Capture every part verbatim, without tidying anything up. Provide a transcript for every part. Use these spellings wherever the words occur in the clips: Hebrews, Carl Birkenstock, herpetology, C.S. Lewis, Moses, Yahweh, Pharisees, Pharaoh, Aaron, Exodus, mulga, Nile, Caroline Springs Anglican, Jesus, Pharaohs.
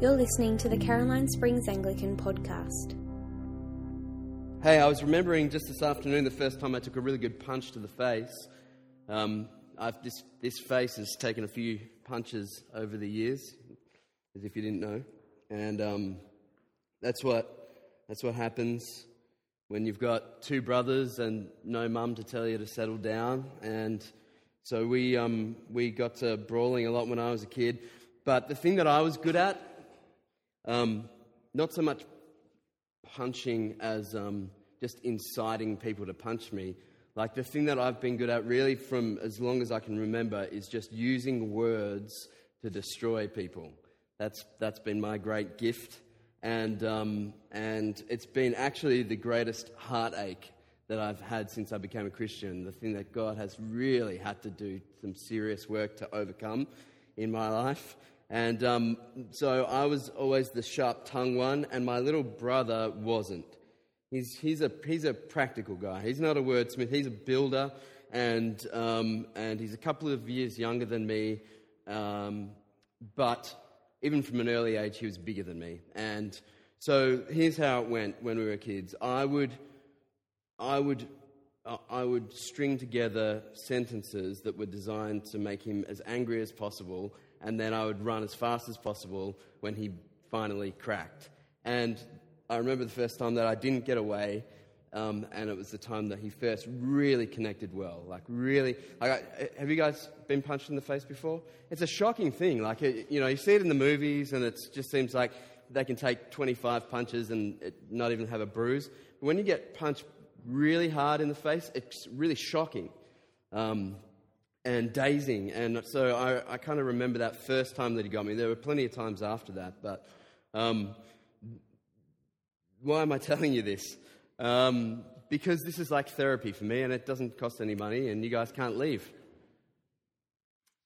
You're listening to the Caroline Springs Anglican podcast. Hey, I was remembering just this afternoon the first time I took a really good punch to the face. Um, I've, this this face has taken a few punches over the years, as if you didn't know, and um, that's what that's what happens when you've got two brothers and no mum to tell you to settle down. And so we um, we got to brawling a lot when I was a kid. But the thing that I was good at. Um, not so much punching as um, just inciting people to punch me. Like the thing that I've been good at really from as long as I can remember is just using words to destroy people. That's that's been my great gift, and um, and it's been actually the greatest heartache that I've had since I became a Christian. The thing that God has really had to do some serious work to overcome in my life. And um, so I was always the sharp-tongued one, and my little brother wasn't. He's he's a he's a practical guy. He's not a wordsmith. He's a builder, and um, and he's a couple of years younger than me. Um, but even from an early age, he was bigger than me. And so here's how it went when we were kids. I would I would uh, I would string together sentences that were designed to make him as angry as possible. And then I would run as fast as possible when he finally cracked. And I remember the first time that I didn't get away, um, and it was the time that he first really connected well. Like, really. Like, have you guys been punched in the face before? It's a shocking thing. Like, you know, you see it in the movies, and it just seems like they can take twenty-five punches and not even have a bruise. But when you get punched really hard in the face, it's really shocking. Um And dazing, and so I, I kind of remember that first time that he got me. There were plenty of times after that, but um, why am I telling you this? Um, because this is like therapy for me, and it doesn't cost any money, and you guys can't leave.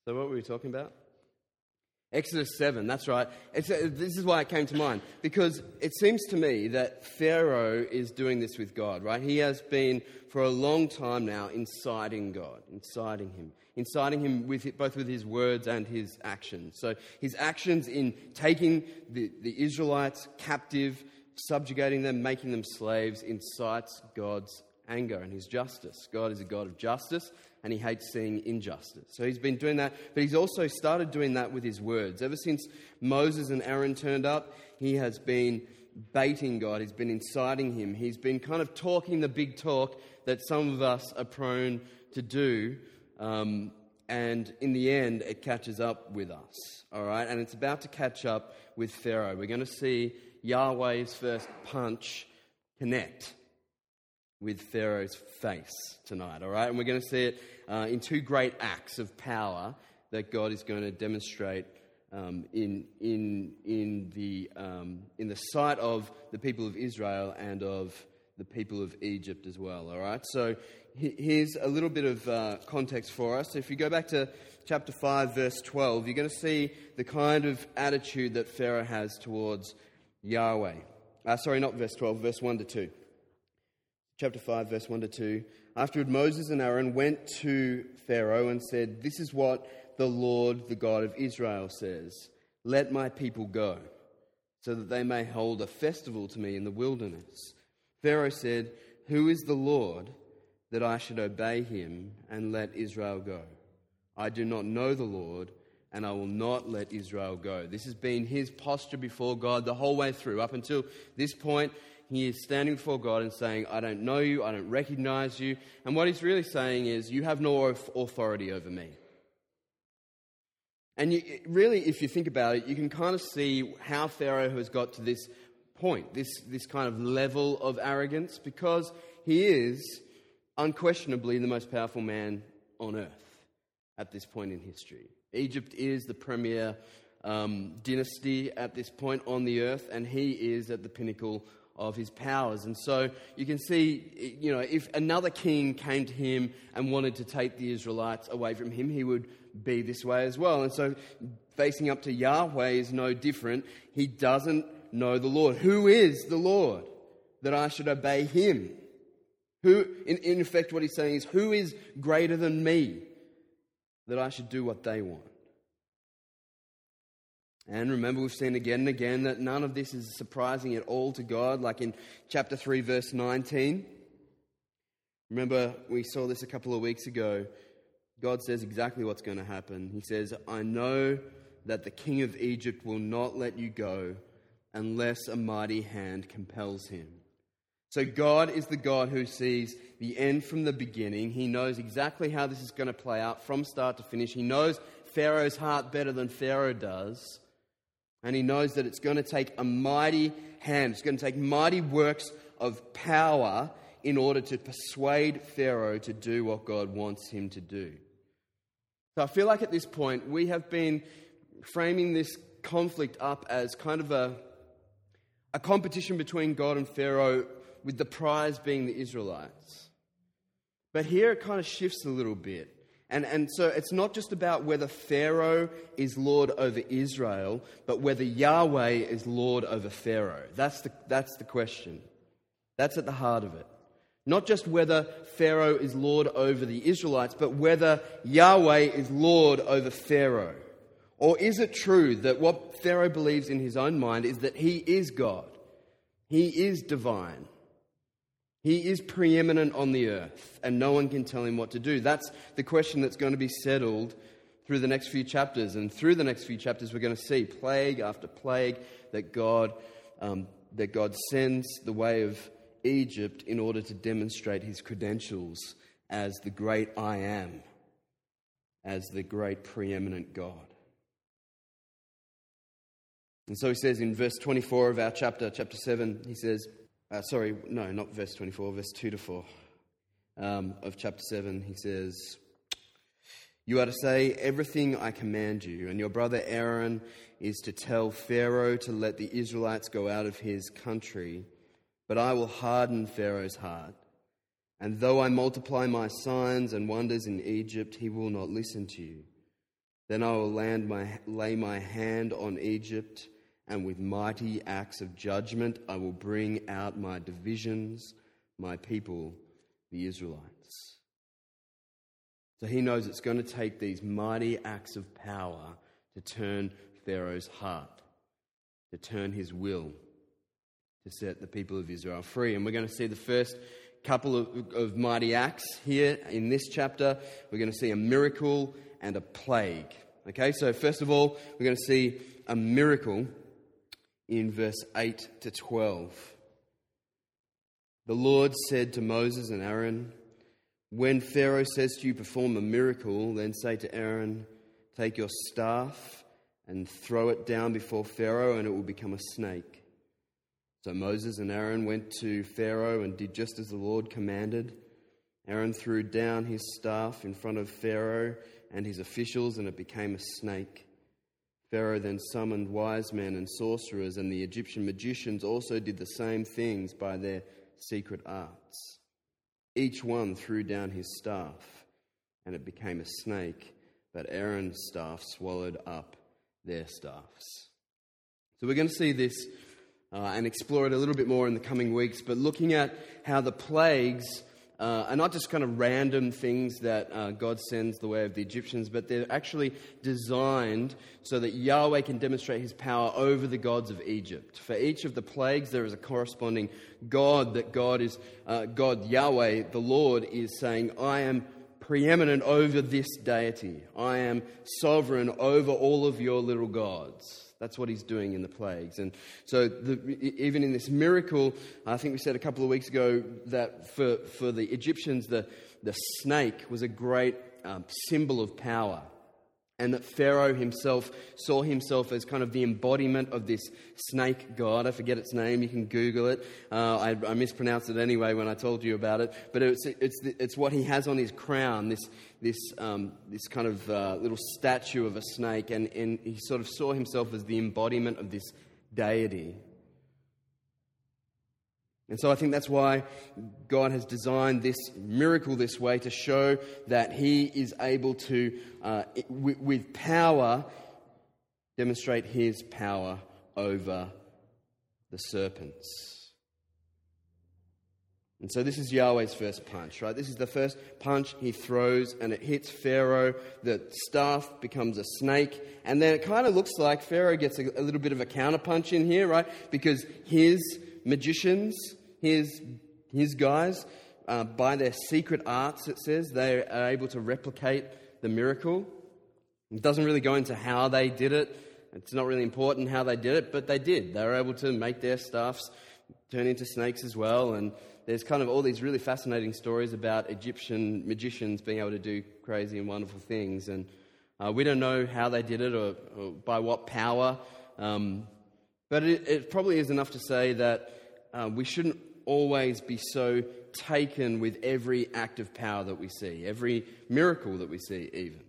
So what were we talking about? Exodus seven, that's right. It's, uh, this is why it came to mind, because it seems to me that Pharaoh is doing this with God, right? He has been, for a long time now, inciting God, inciting him, inciting him with both with his words and his actions. So his actions in taking the, the Israelites captive, subjugating them, making them slaves, incites God's anger and his justice. God is a God of justice, and he hates seeing injustice. So he's been doing that, but he's also started doing that with his words. Ever since Moses and Aaron turned up, he has been baiting God. He's been inciting him. He's been kind of talking the big talk that some of us are prone to do. Um, and in the end, it catches up with us. All right? And it's about to catch up with Pharaoh. We're going to see Yahweh's first punch connect with Pharaoh's face tonight, all right? And we're going to see it uh, in two great acts of power that God is going to demonstrate um, in in in the um, in the sight of the people of Israel and of the people of Egypt as well, all right? So here's a little bit of uh, context for us. If you go back to chapter five, verse twelve, you're going to see the kind of attitude that Pharaoh has towards Yahweh. Uh, sorry, not verse twelve, verse one to two. Chapter five, verse one to two. Afterward, Moses and Aaron went to Pharaoh and said, "This is what the Lord, the God of Israel, says. Let my people go, so that they may hold a festival to me in the wilderness." Pharaoh said, "Who is the Lord that I should obey him and let Israel go? I do not know the Lord, and I will not let Israel go." This has been his posture before God the whole way through. Up until this point, he is standing before God and saying, "I don't know you, I don't recognize you." And what he's really saying is, you have no authority over me. And you, really, if you think about it, you can kind of see how Pharaoh has got to this point, this, this kind of level of arrogance, because he is unquestionably the most powerful man on earth at this point in history. Egypt is the premier um, dynasty at this point on the earth, and he is at the pinnacle of his powers. And so you can see, you know, if another king came to him and wanted to take the Israelites away from him, he would be this way as well. And so facing up to Yahweh is no different. He doesn't know the Lord. Who is the Lord that I should obey him? Who, in, in effect, what he's saying is, who is greater than me that I should do what they want? And remember, we've seen again and again that none of this is surprising at all to God, like in chapter three, verse nineteen. Remember, we saw this a couple of weeks ago. God says exactly what's going to happen. He says, I know that the king of Egypt will not let you go unless a mighty hand compels him. So God is the God who sees the end from the beginning. He knows exactly how this is going to play out from start to finish. He knows Pharaoh's heart better than Pharaoh does. And he knows that it's going to take a mighty hand. It's going to take mighty works of power in order to persuade Pharaoh to do what God wants him to do. So I feel like at this point we have been framing this conflict up as kind of a, a competition between God and Pharaoh, with the prize being the Israelites. But here it kind of shifts a little bit. And and so it's not just about whether Pharaoh is Lord over Israel, but whether Yahweh is Lord over Pharaoh. That's the that's the question. That's at the heart of it. Not just whether Pharaoh is Lord over the Israelites, but whether Yahweh is Lord over Pharaoh. Or is it true that what Pharaoh believes in his own mind is that he is God? He is divine. He is preeminent on the earth, and no one can tell him what to do. That's the question that's going to be settled through the next few chapters. And through the next few chapters, we're going to see plague after plague that God um, that God sends the way of Egypt in order to demonstrate his credentials as the great I am, as the great preeminent God. And so he says in verse twenty-four of our chapter, chapter seven, he says, Uh, sorry, no, not verse twenty-four, verse two to four um, of chapter seven. He says, you are to say everything I command you, and your brother Aaron is to tell Pharaoh to let the Israelites go out of his country, but I will harden Pharaoh's heart. And though I multiply my signs and wonders in Egypt, he will not listen to you. Then I will land my, lay my hand on Egypt, and with mighty acts of judgment, I will bring out my divisions, my people, the Israelites. So he knows it's going to take these mighty acts of power to turn Pharaoh's heart, to turn his will, to set the people of Israel free. And we're going to see the first couple of, of mighty acts here in this chapter. We're going to see a miracle and a plague. Okay, so first of all, we're going to see a miracle. In verse eight to twelve, the Lord said to Moses and Aaron, when Pharaoh says to you, perform a miracle, then say to Aaron, take your staff and throw it down before Pharaoh, and it will become a snake. So Moses and Aaron went to Pharaoh and did just as the Lord commanded. Aaron threw down his staff in front of Pharaoh and his officials, and it became a snake. Pharaoh then summoned wise men and sorcerers, and the Egyptian magicians also did the same things by their secret arts. Each one threw down his staff, and it became a snake, but Aaron's staff swallowed up their staffs. So we're going to see this uh, and explore it a little bit more in the coming weeks, but looking at how the plagues Uh, are not just kind of random things that uh, God sends the way of the Egyptians, but they're actually designed so that Yahweh can demonstrate his power over the gods of Egypt. For each of the plagues, there is a corresponding God that God is, uh, God Yahweh, the Lord, is saying, I am preeminent over this deity. I am sovereign over all of your little gods. That's what he's doing in the plagues. And so the, even in this miracle, I think we said a couple of weeks ago that for, for the Egyptians, the, the snake was a great um, symbol of power, and that Pharaoh himself saw himself as kind of the embodiment of this snake god. I forget its name. You can Google it. Uh, I, I mispronounced it anyway when I told you about it. But it's it's it's what he has on his crown, this this um, this kind of uh, little statue of a snake, and, and he sort of saw himself as the embodiment of this deity. And so I think that's why God has designed this miracle this way, to show that he is able to, uh, with, with power, demonstrate his power over the serpents. And so this is Yahweh's first punch, right? This is the first punch he throws, and it hits Pharaoh. The staff becomes a snake. And then it kind of looks like Pharaoh gets a, a little bit of a counterpunch in here, right? Because his magicians, his, his guys, uh, by their secret arts, it says, they are able to replicate the miracle. It doesn't really go into how they did it. It's not really important how they did it, but they did. They were able to make their staffs turn into snakes as well, and there's kind of all these really fascinating stories about Egyptian magicians being able to do crazy and wonderful things, and uh, we don't know how they did it or, or by what power, um, but it, it probably is enough to say that uh, we shouldn't always be so taken with every act of power that we see, every miracle that we see even.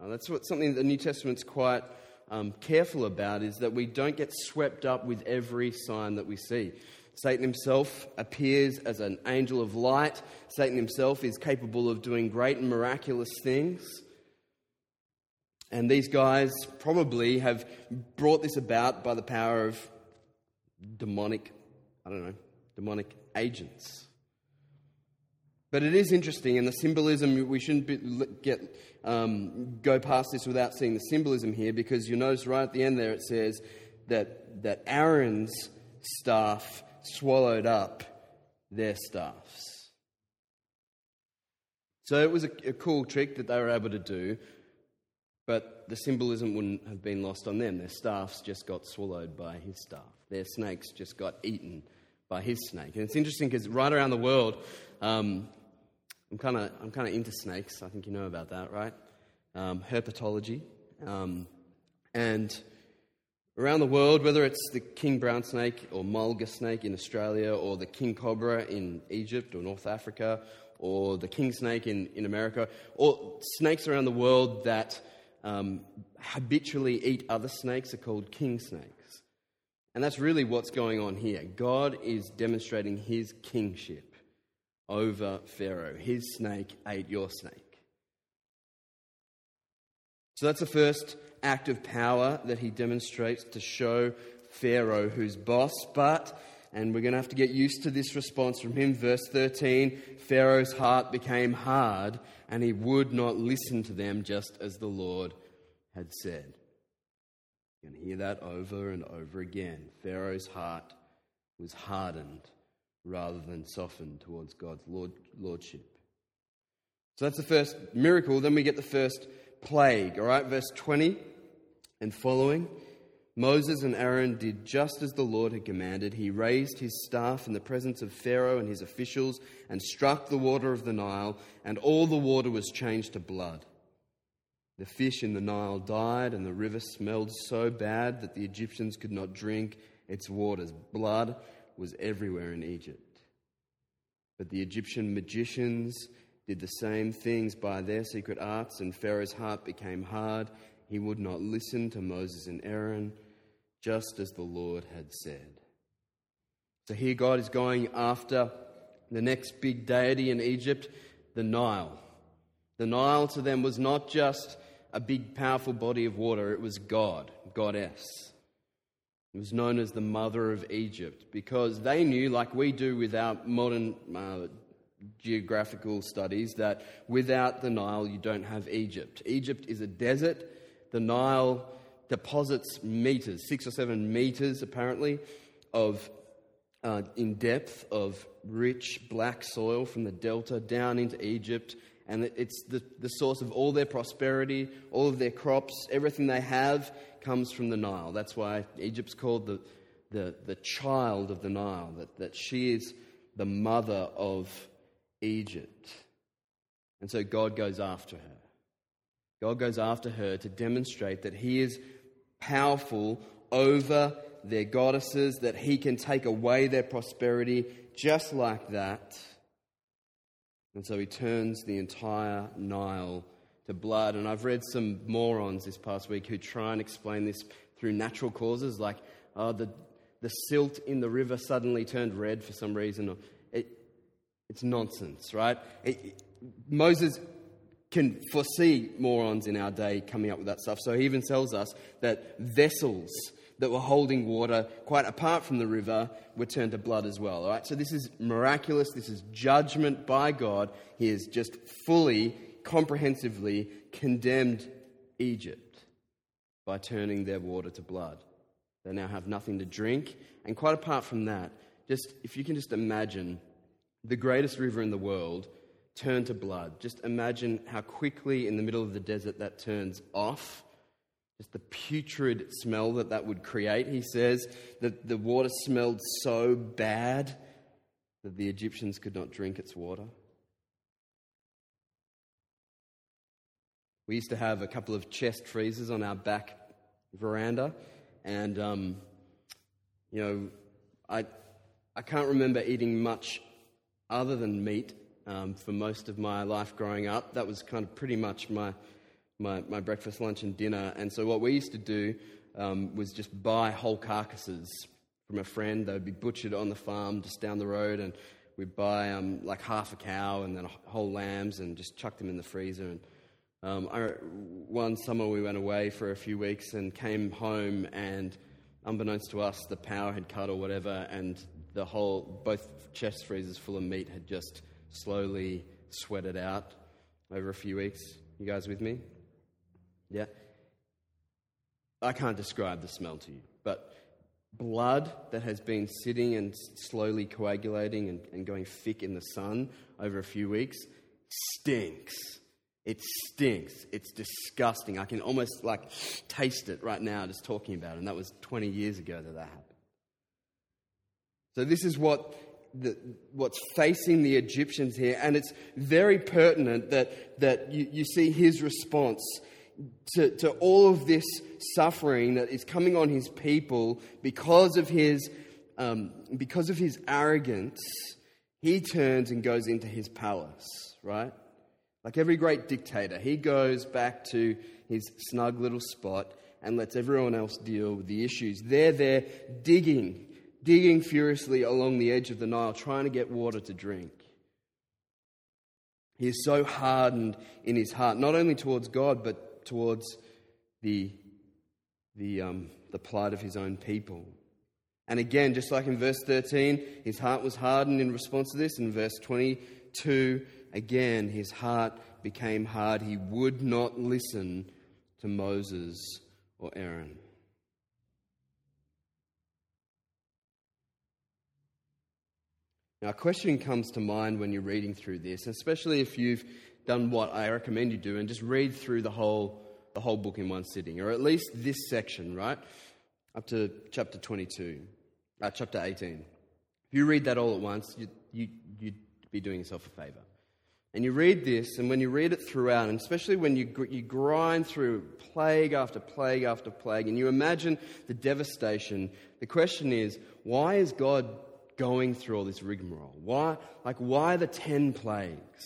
Uh, that's what something the New Testament's quite um, careful about, is that we don't get swept up with every sign that we see. Satan himself appears as an angel of light. Satan himself is capable of doing great and miraculous things. And these guys probably have brought this about by the power of demonic, I don't know, demonic agents. But it is interesting, and the symbolism, we shouldn't be, get um, go past this without seeing the symbolism here, because you'll notice right at the end there it says that that Aaron's staff swallowed up their staffs. So it was a, a cool trick that they were able to do, but the symbolism wouldn't have been lost on them. Their staffs just got swallowed by his staff. Their snakes just got eaten by his snake. And it's interesting because right around the world, um, I'm kind of I'm kind of into snakes. I think you know about that, right? Um, herpetology, um, and around the world, whether it's the king brown snake or mulga snake in Australia, or the king cobra in Egypt or North Africa, or the king snake in, in America, or snakes around the world that um, habitually eat other snakes are called king snakes. And that's really what's going on here. God is demonstrating his kingship over Pharaoh. His snake ate your snake. So that's the first act of power that he demonstrates to show Pharaoh who's boss. But, and we're going to have to get used to this response from him, verse thirteen, Pharaoh's heart became hard and he would not listen to them, just as the Lord had said. You can hear that over and over again. Pharaoh's heart was hardened rather than softened towards God's lord, lordship. So that's the first miracle. Then we get the first plague, all right? Verse twenty and following, Moses and Aaron did just as the Lord had commanded. He raised his staff in the presence of Pharaoh and his officials and struck the water of the Nile, and all the water was changed to blood. The fish in the Nile died, and the river smelled so bad that the Egyptians could not drink its waters. Blood was everywhere in Egypt. But the Egyptian magicians did the same things by their secret arts, and Pharaoh's heart became hard. He would not listen to Moses and Aaron, just as the Lord had said. So here God is going after the next big deity in Egypt, the Nile. The Nile to them was not just a big, powerful body of water. It was God, goddess. It was known as the Mother of Egypt, because they knew, like we do with our modern uh, geographical studies, that without the Nile you don't have Egypt. Egypt is a desert. The Nile deposits meters, six or seven meters apparently, of uh, in depth of rich black soil from the delta down into Egypt. And it's the, the source of all their prosperity, all of their crops. Everything they have comes from the Nile. That's why Egypt's called the the, the child of the Nile, that, that she is the mother of Egypt. And so God goes after her. God goes after her to demonstrate that he is powerful over their goddesses, that he can take away their prosperity just like that. And so he turns the entire Nile to blood. And I've read some morons this past week who try and explain this through natural causes, like oh, the the silt in the river suddenly turned red for some reason. It, it's nonsense, right? It, it, Moses can foresee morons in our day coming up with that stuff. So he even tells us that vessels, that were holding water quite apart from the river were turned to blood as well. All right, so this is miraculous. This is judgment by God. He has just fully, comprehensively condemned Egypt by turning their water to blood. They now have nothing to drink. And quite apart from that, just if you can just imagine the greatest river in the world turned to blood. Just imagine how quickly in the middle of the desert that turns off. Just the putrid smell that that would create. He says that the water smelled so bad that the Egyptians could not drink its water. We used to have a couple of chest freezers on our back veranda, and um, you know, I I can't remember eating much other than meat um, for most of my life growing up. That was kind of pretty much my. My, my breakfast, lunch, and dinner. And so what we used to do um, was just buy whole carcasses from a friend. They would be butchered on the farm just down the road, and we'd buy um, like half a cow and then whole lambs and just chuck them in the freezer. And um, I, one summer we went away for a few weeks and came home, and unbeknownst to us, the power had cut or whatever, and the whole both chest freezers full of meat had just slowly sweated out over a few weeks. You guys with me? Yeah, I can't describe the smell to you, but blood that has been sitting and slowly coagulating and, and going thick in the sun over a few weeks stinks. It stinks. It's disgusting. I can almost like taste it right now just talking about it, and that was twenty years ago that that happened. So this is what the, what's facing the Egyptians here, and it's very pertinent that, that you, you see his response To, to all of this suffering that is coming on his people because of his um, because of his arrogance. He turns and goes into his palace, right? Like every great dictator, he goes back to his snug little spot and lets everyone else deal with the issues. They're there digging, digging furiously along the edge of the Nile, trying to get water to drink. He is so hardened in his heart, not only towards God, but towards the the um, the plight of his own people. And again, just like in verse thirteen, his heart was hardened in response to this. In verse twenty-two, again, his heart became hard. He would not listen to Moses or Aaron. Now, a question comes to mind when you're reading through this, especially if you've done what I recommend you do and just read through the whole the whole book in one sitting, or at least this section, right? Up to chapter twenty-two, uh, chapter eighteen. If you read that all at once, you, you, you'd be doing yourself a favour. And you read this, and when you read it throughout, and especially when you you grind through plague after plague after plague, and you imagine the devastation, the question is, why is God going through all this rigmarole? Why, like, why the ten plagues?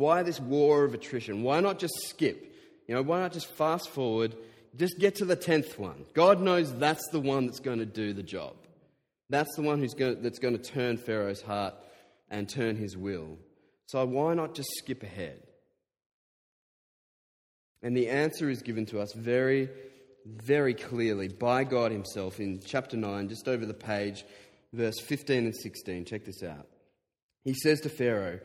Why this war of attrition? Why not just skip? You know, why not just fast forward, just get to the tenth one? God knows that's the one that's going to do the job. That's the one who's going to, that's going to turn Pharaoh's heart and turn his will. So why not just skip ahead? And the answer is given to us very, very clearly by God himself in chapter nine, just over the page, verse fifteen and sixteen. Check this out. He says to Pharaoh,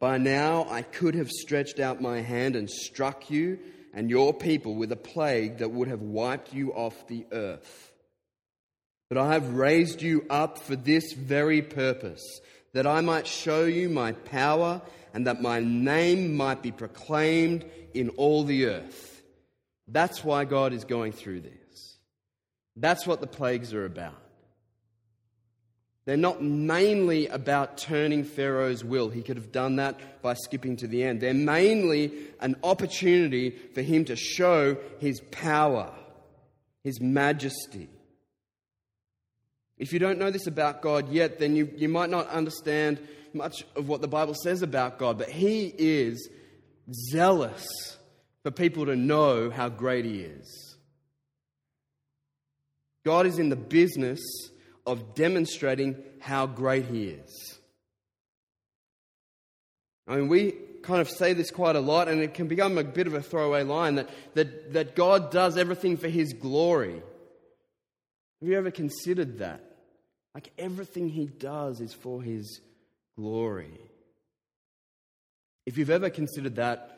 "By now I could have stretched out my hand and struck you and your people with a plague that would have wiped you off the earth. But I have raised you up for this very purpose, that I might show you my power and that my name might be proclaimed in all the earth." That's why God is going through this. That's what the plagues are about. They're not mainly about turning Pharaoh's will. He could have done that by skipping to the end. They're mainly an opportunity for him to show his power, his majesty. If you don't know this about God yet, then you, you might not understand much of what the Bible says about God, but he is zealous for people to know how great he is. God is in the business of demonstrating how great he is. I mean, we kind of say this quite a lot, and it can become a bit of a throwaway line that, that, that God does everything for his glory. Have you ever considered that? Like, everything he does is for his glory. If you've ever considered that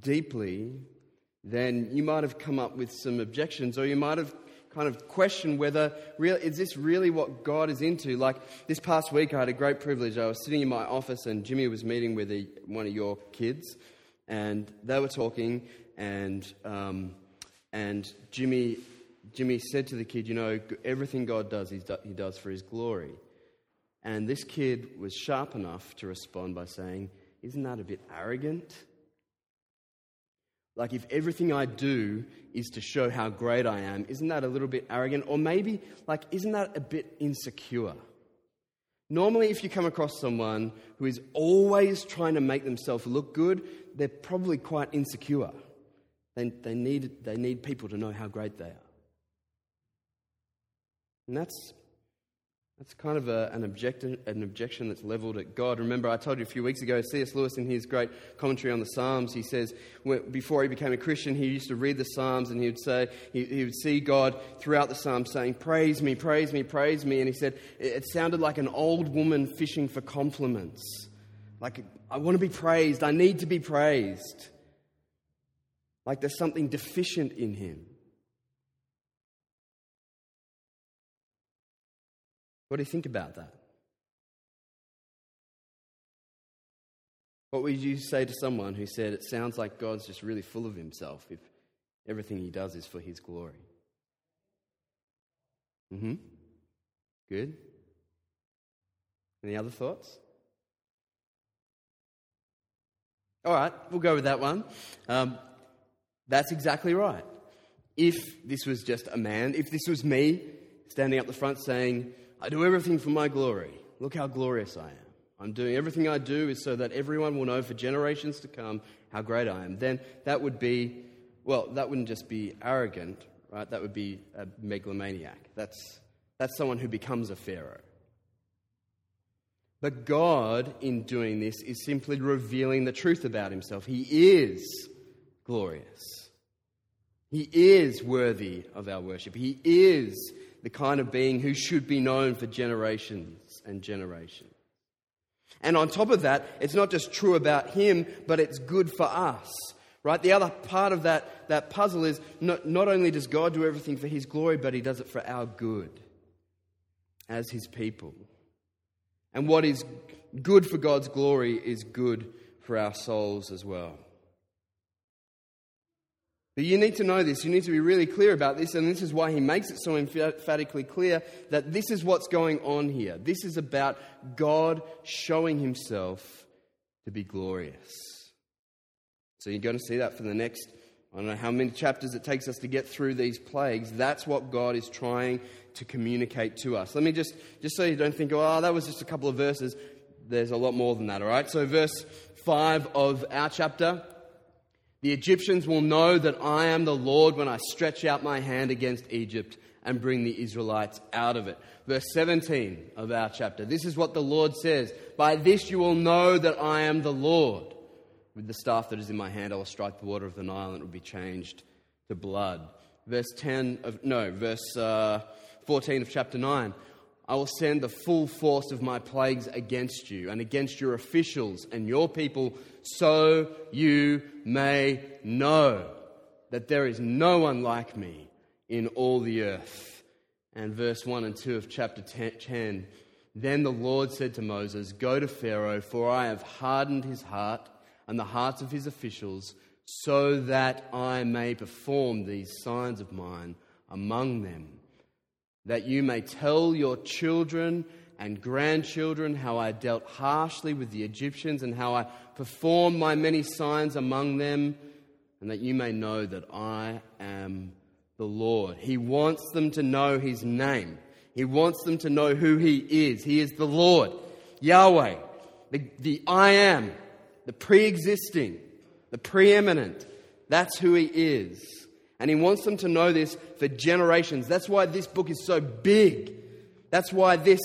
deeply, then you might have come up with some objections, or you might have kind of questioned whether, real, is this really what God is into? Like, this past week I had a great privilege. I was sitting in my office and Jimmy was meeting with a, one of your kids, and they were talking, and um, and Jimmy Jimmy said to the kid, you know, everything God does, he does for his glory. And this kid was sharp enough to respond by saying, isn't that a bit arrogant? Like, if everything I do is to show how great I am, isn't that a little bit arrogant? Or maybe, like, isn't that a bit insecure? Normally, if you come across someone who is always trying to make themselves look good, they're probably quite insecure. They, they need, they need people to know how great they are. And that's that's kind of a, an, object, an objection that's leveled at God. Remember, I told you a few weeks ago, C S Lewis, in his great commentary on the Psalms, he says, when, before he became a Christian, he used to read the Psalms, and he would say, he, he would see God throughout the Psalms saying, praise me, praise me, praise me. And he said, it, it sounded like an old woman fishing for compliments. Like, I want to be praised. I need to be praised. Like, there's something deficient in him. What do you think about that? What would you say to someone who said, it sounds like God's just really full of himself if everything he does is for his glory? Mm-hmm. Good. Any other thoughts? All right, we'll go with that one. Um, that's exactly right. If this was just a man, if this was me standing up the front saying, I do everything for my glory. Look how glorious I am. I'm doing everything I do is so that everyone will know for generations to come how great I am. Then that would be, well, that wouldn't just be arrogant, right? That would be a megalomaniac. That's that's someone who becomes a pharaoh. But God, in doing this, is simply revealing the truth about himself. He is glorious. He is worthy of our worship. He is the kind of being who should be known for generations and generations. And on top of that, it's not just true about him, but it's good for us, right? The other part of that, that puzzle is not, not only does God do everything for his glory, but he does it for our good as his people. And what is good for God's glory is good for our souls as well. But you need to know this. You need to be really clear about this, and this is why he makes it so emphatically clear that this is what's going on here. This is about God showing himself to be glorious. So you're going to see that for the next, I don't know how many chapters it takes us to get through these plagues. That's what God is trying to communicate to us. Let me just, just so you don't think, oh, that was just a couple of verses. There's a lot more than that, all right? So verse five of our chapter. The Egyptians will know that I am the Lord when I stretch out my hand against Egypt and bring the Israelites out of it. Verse seventeen of our chapter. This is what the Lord says. By this you will know that I am the Lord. With the staff that is in my hand, I will strike the water of the Nile and it will be changed to blood. Verse ten of no, verse uh, fourteen of chapter nine. I will send the full force of my plagues against you and against your officials and your people, so you may know that there is no one like me in all the earth. And verse one and two of chapter ten, then the Lord said to Moses, go to Pharaoh, for I have hardened his heart and the hearts of his officials, so that I may perform these signs of mine among them, that you may tell your children and grandchildren how I dealt harshly with the Egyptians and how I performed my many signs among them, and that you may know that I am the Lord. He wants them to know his name. He wants them to know who he is. He is the Lord, Yahweh, the, the I am, the pre-existing, the preeminent. That's who he is. And he wants them to know this for generations. That's why this book is so big. That's why this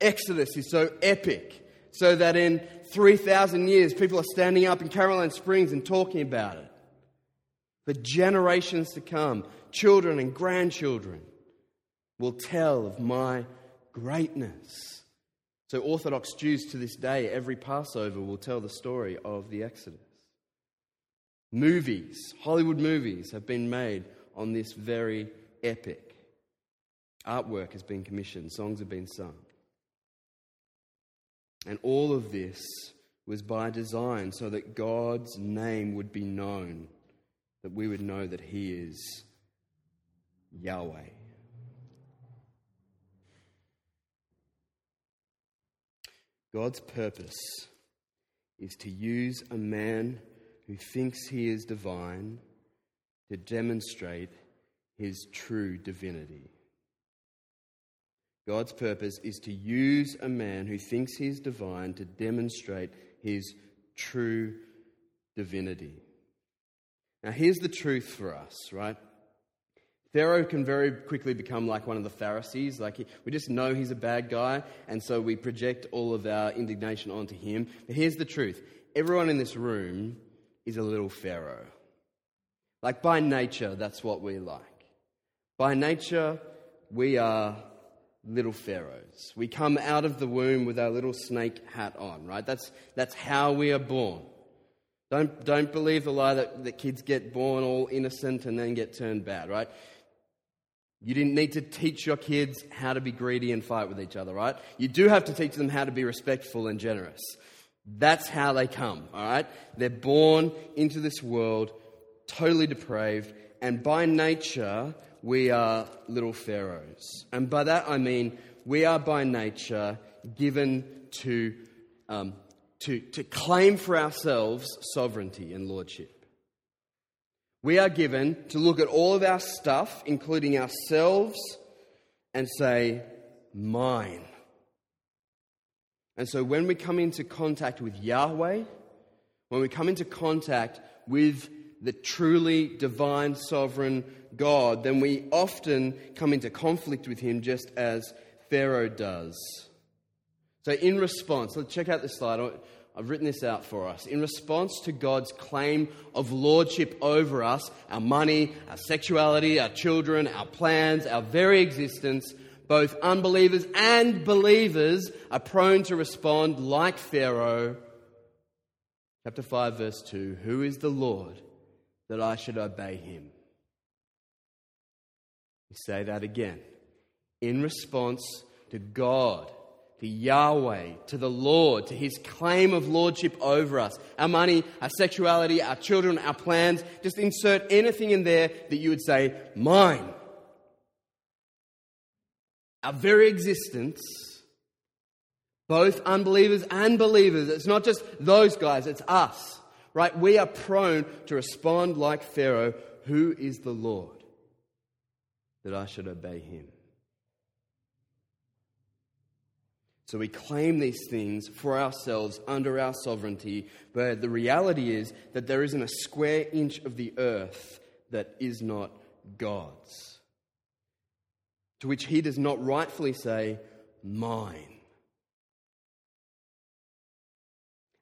Exodus is so epic. So that in three thousand years, people are standing up in Caroline Springs and talking about it. For generations to come, children and grandchildren will tell of my greatness. So Orthodox Jews to this day, every Passover will tell the story of the Exodus. Movies, Hollywood movies have been made on this very epic. Artwork has been commissioned, songs have been sung. And all of this was by design so that God's name would be known, that we would know that He is Yahweh. God's purpose is to use a man who thinks he is divine to demonstrate his true divinity. God's purpose is to use a man who thinks he is divine to demonstrate his true divinity. Now, here's the truth for us, right? Pharaoh can very quickly become like one of the Pharisees. Like he, we just know he's a bad guy, and so we project all of our indignation onto him. But here's the truth. Everyone in this room is a little Pharaoh. Like by nature, that's what we're like. By nature, we are little pharaohs. We come out of the womb with our little snake hat on, right? That's that's how we are born. Don't don't believe the lie that, that kids get born all innocent and then get turned bad, right? You didn't need to teach your kids how to be greedy and fight with each other, right? You do have to teach them how to be respectful and generous. That's how they come, all right? They're born into this world totally depraved, and by nature, we are little pharaohs. And by that I mean we are by nature given to, um, to, to claim for ourselves sovereignty and lordship. We are given to look at all of our stuff, including ourselves, and say, mine. And so when we come into contact with Yahweh, when we come into contact with the truly divine, sovereign God, then we often come into conflict with Him just as Pharaoh does. So in response, let's check out this slide. I've written this out for us. In response to God's claim of lordship over us, our money, our sexuality, our children, our plans, our very existence, both unbelievers and believers are prone to respond like Pharaoh. Chapter five, verse two, who is the Lord that I should obey Him? We say that again. In response to God, to Yahweh, to the Lord, to His claim of lordship over us, our money, our sexuality, our children, our plans, just insert anything in there that you would say, mine. Our very existence, both unbelievers and believers, it's not just those guys, it's us. Right, we are prone to respond like Pharaoh, who is the Lord that I should obey Him? So we claim these things for ourselves under our sovereignty, but the reality is that there isn't a square inch of the earth that is not God's, to which He does not rightfully say, mine.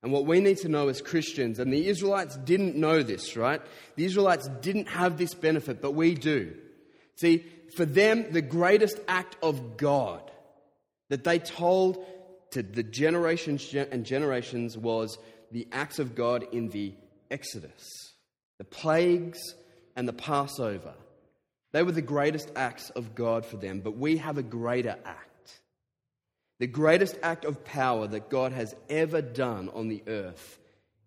And what we need to know as Christians, and the Israelites didn't know this, right? The Israelites didn't have this benefit, but we do. See, for them, the greatest act of God that they told to the generations and generations was the acts of God in the Exodus, the plagues and the Passover. They were the greatest acts of God for them, but we have a greater act. The greatest act of power that God has ever done on the earth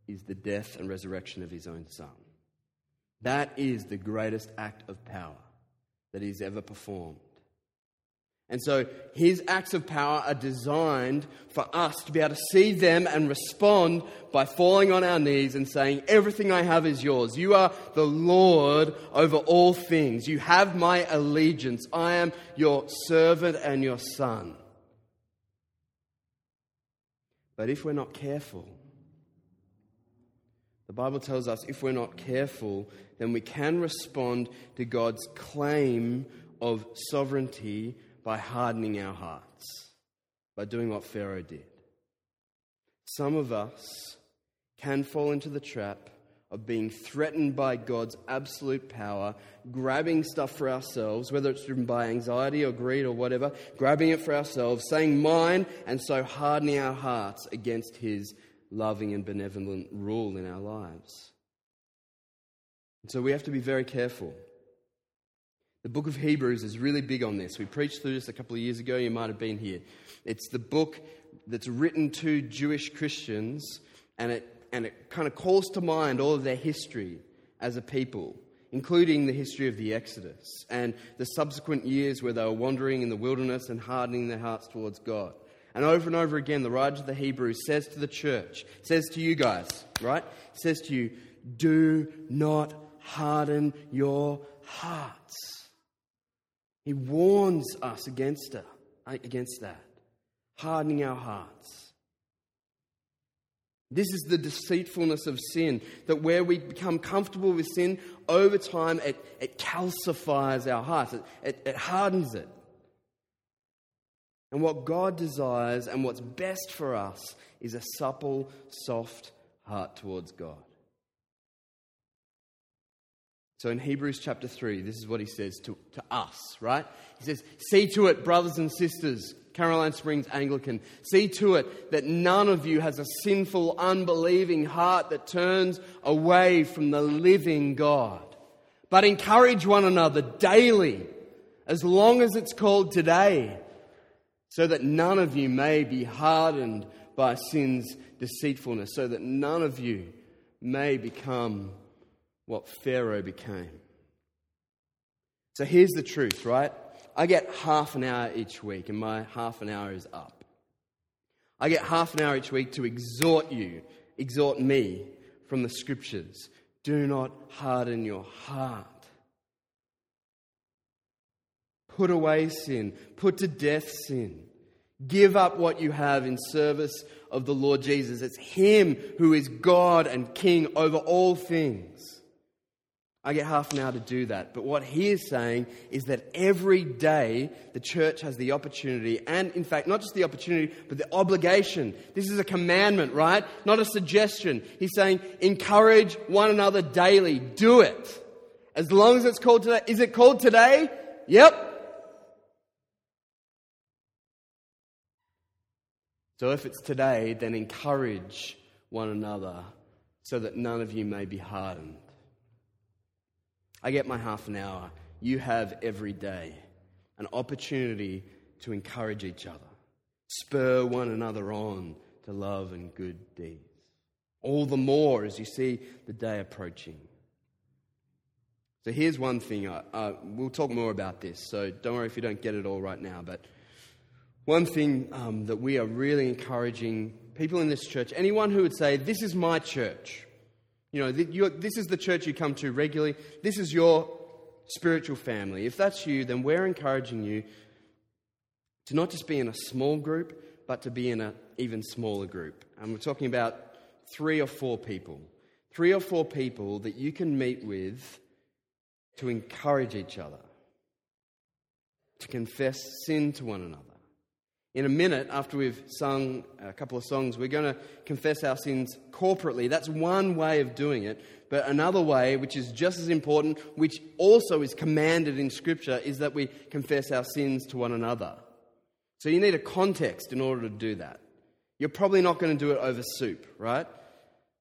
is the death and resurrection of His own Son. That is the greatest act of power that He's ever performed. And so His acts of power are designed for us to be able to see them and respond by falling on our knees and saying, everything I have is yours. You are the Lord over all things. You have my allegiance. I am your servant and your son. But if we're not careful, the Bible tells us if we're not careful, then we can respond to God's claim of sovereignty by hardening our hearts, by doing what Pharaoh did. Some of us can fall into the trap of being threatened by God's absolute power, grabbing stuff for ourselves, whether it's driven by anxiety or greed or whatever, grabbing it for ourselves, saying mine, and so hardening our hearts against his loving and benevolent rule in our lives. And so we have to be very careful. The book of Hebrews is really big on this. We preached through this a couple of years ago. You might have been here. It's the book that's written to Jewish Christians, and it and it kind of calls to mind all of their history as a people, including the history of the Exodus and the subsequent years where they were wandering in the wilderness and hardening their hearts towards God. And over and over again, the writer of the Hebrews says to the church, says to you guys, right? Says to you, do not harden your hearts. He warns us against it, against that, hardening our hearts. This is the deceitfulness of sin, that where we become comfortable with sin, over time it, it calcifies our hearts, it, it, it hardens it. And what God desires and what's best for us is a supple, soft heart towards God. So in Hebrews chapter three, this is what he says to, to us, right? He says, see to it, brothers and sisters, Caroline Springs Anglican, see to it that none of you has a sinful, unbelieving heart that turns away from the living God. But encourage one another daily, as long as it's called today, so that none of you may be hardened by sin's deceitfulness, so that none of you may become what Pharaoh became. So here's the truth, right? I get half an hour each week, and my half an hour is up. I get half an hour each week to exhort you, exhort me from the scriptures. Do not harden your heart. Put away sin. Put to death sin. Give up what you have in service of the Lord Jesus. It's him who is God and King over all things. I get half an hour to do that. But what he is saying is that every day the church has the opportunity, and in fact, not just the opportunity, but the obligation. This is a commandment, right? Not a suggestion. He's saying, encourage one another daily. Do it. As long as it's called today. Is it called today? Yep. So if it's today, then encourage one another so that none of you may be hardened. I get my half an hour. You have every day an opportunity to encourage each other, spur one another on to love and good deeds. All the more as you see the day approaching. So here's one thing. I, uh, we'll talk more about this, so don't worry if you don't get it all right now, but one thing um, that we are really encouraging people in this church, anyone who would say, this is my church, you know, th- this is the church you come to regularly, this is your spiritual family. If that's you, then we're encouraging you to not just be in a small group, but to be in an even smaller group. And we're talking about three or four people, three or four people that you can meet with to encourage each other, to confess sin to one another. In a minute, after we've sung a couple of songs, we're going to confess our sins corporately. That's one way of doing it. But another way, which is just as important, which also is commanded in Scripture, is that we confess our sins to one another. So you need a context in order to do that. You're probably not going to do it over soup, right?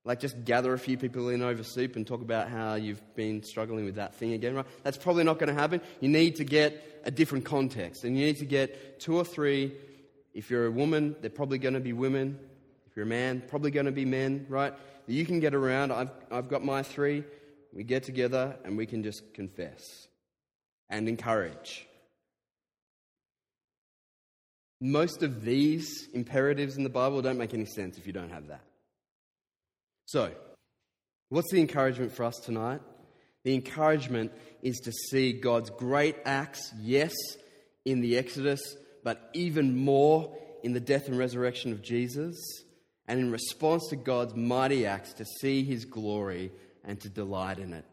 Like just gather a few people in over soup and talk about how you've been struggling with that thing again, right? That's probably not going to happen. You need to get a different context, and you need to get two or three. If you're a woman, they're probably going to be women. If you're a man, probably going to be men, right? You can get around. I've I've got my three. We get together and we can just confess and encourage. Most of these imperatives in the Bible don't make any sense if you don't have that. So, what's the encouragement for us tonight? The encouragement is to see God's great acts, yes, in the Exodus, but even more in the death and resurrection of Jesus, and in response to God's mighty acts, to see his glory and to delight in it.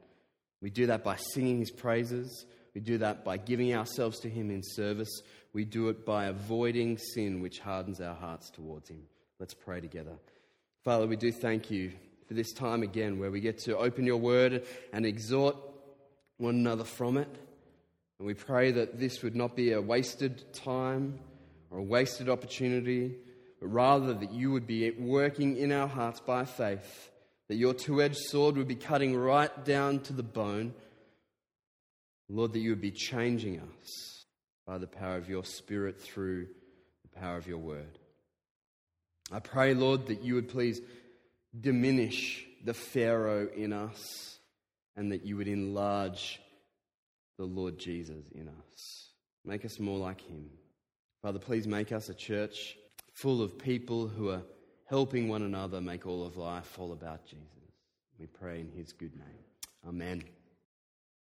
We do that by singing his praises. We do that by giving ourselves to him in service. We do it by avoiding sin, which hardens our hearts towards him. Let's pray together. Father, we do thank you for this time again, where we get to open your word and exhort one another from it. And we pray that this would not be a wasted time or a wasted opportunity, but rather that you would be working in our hearts by faith, that your two-edged sword would be cutting right down to the bone. Lord, that you would be changing us by the power of your Spirit through the power of your word. I pray, Lord, that you would please diminish the Pharaoh in us and that you would enlarge the Lord Jesus in us. Make us more like him. Father, please make us a church full of people who are helping one another make all of life all about Jesus. We pray in his good name. Amen.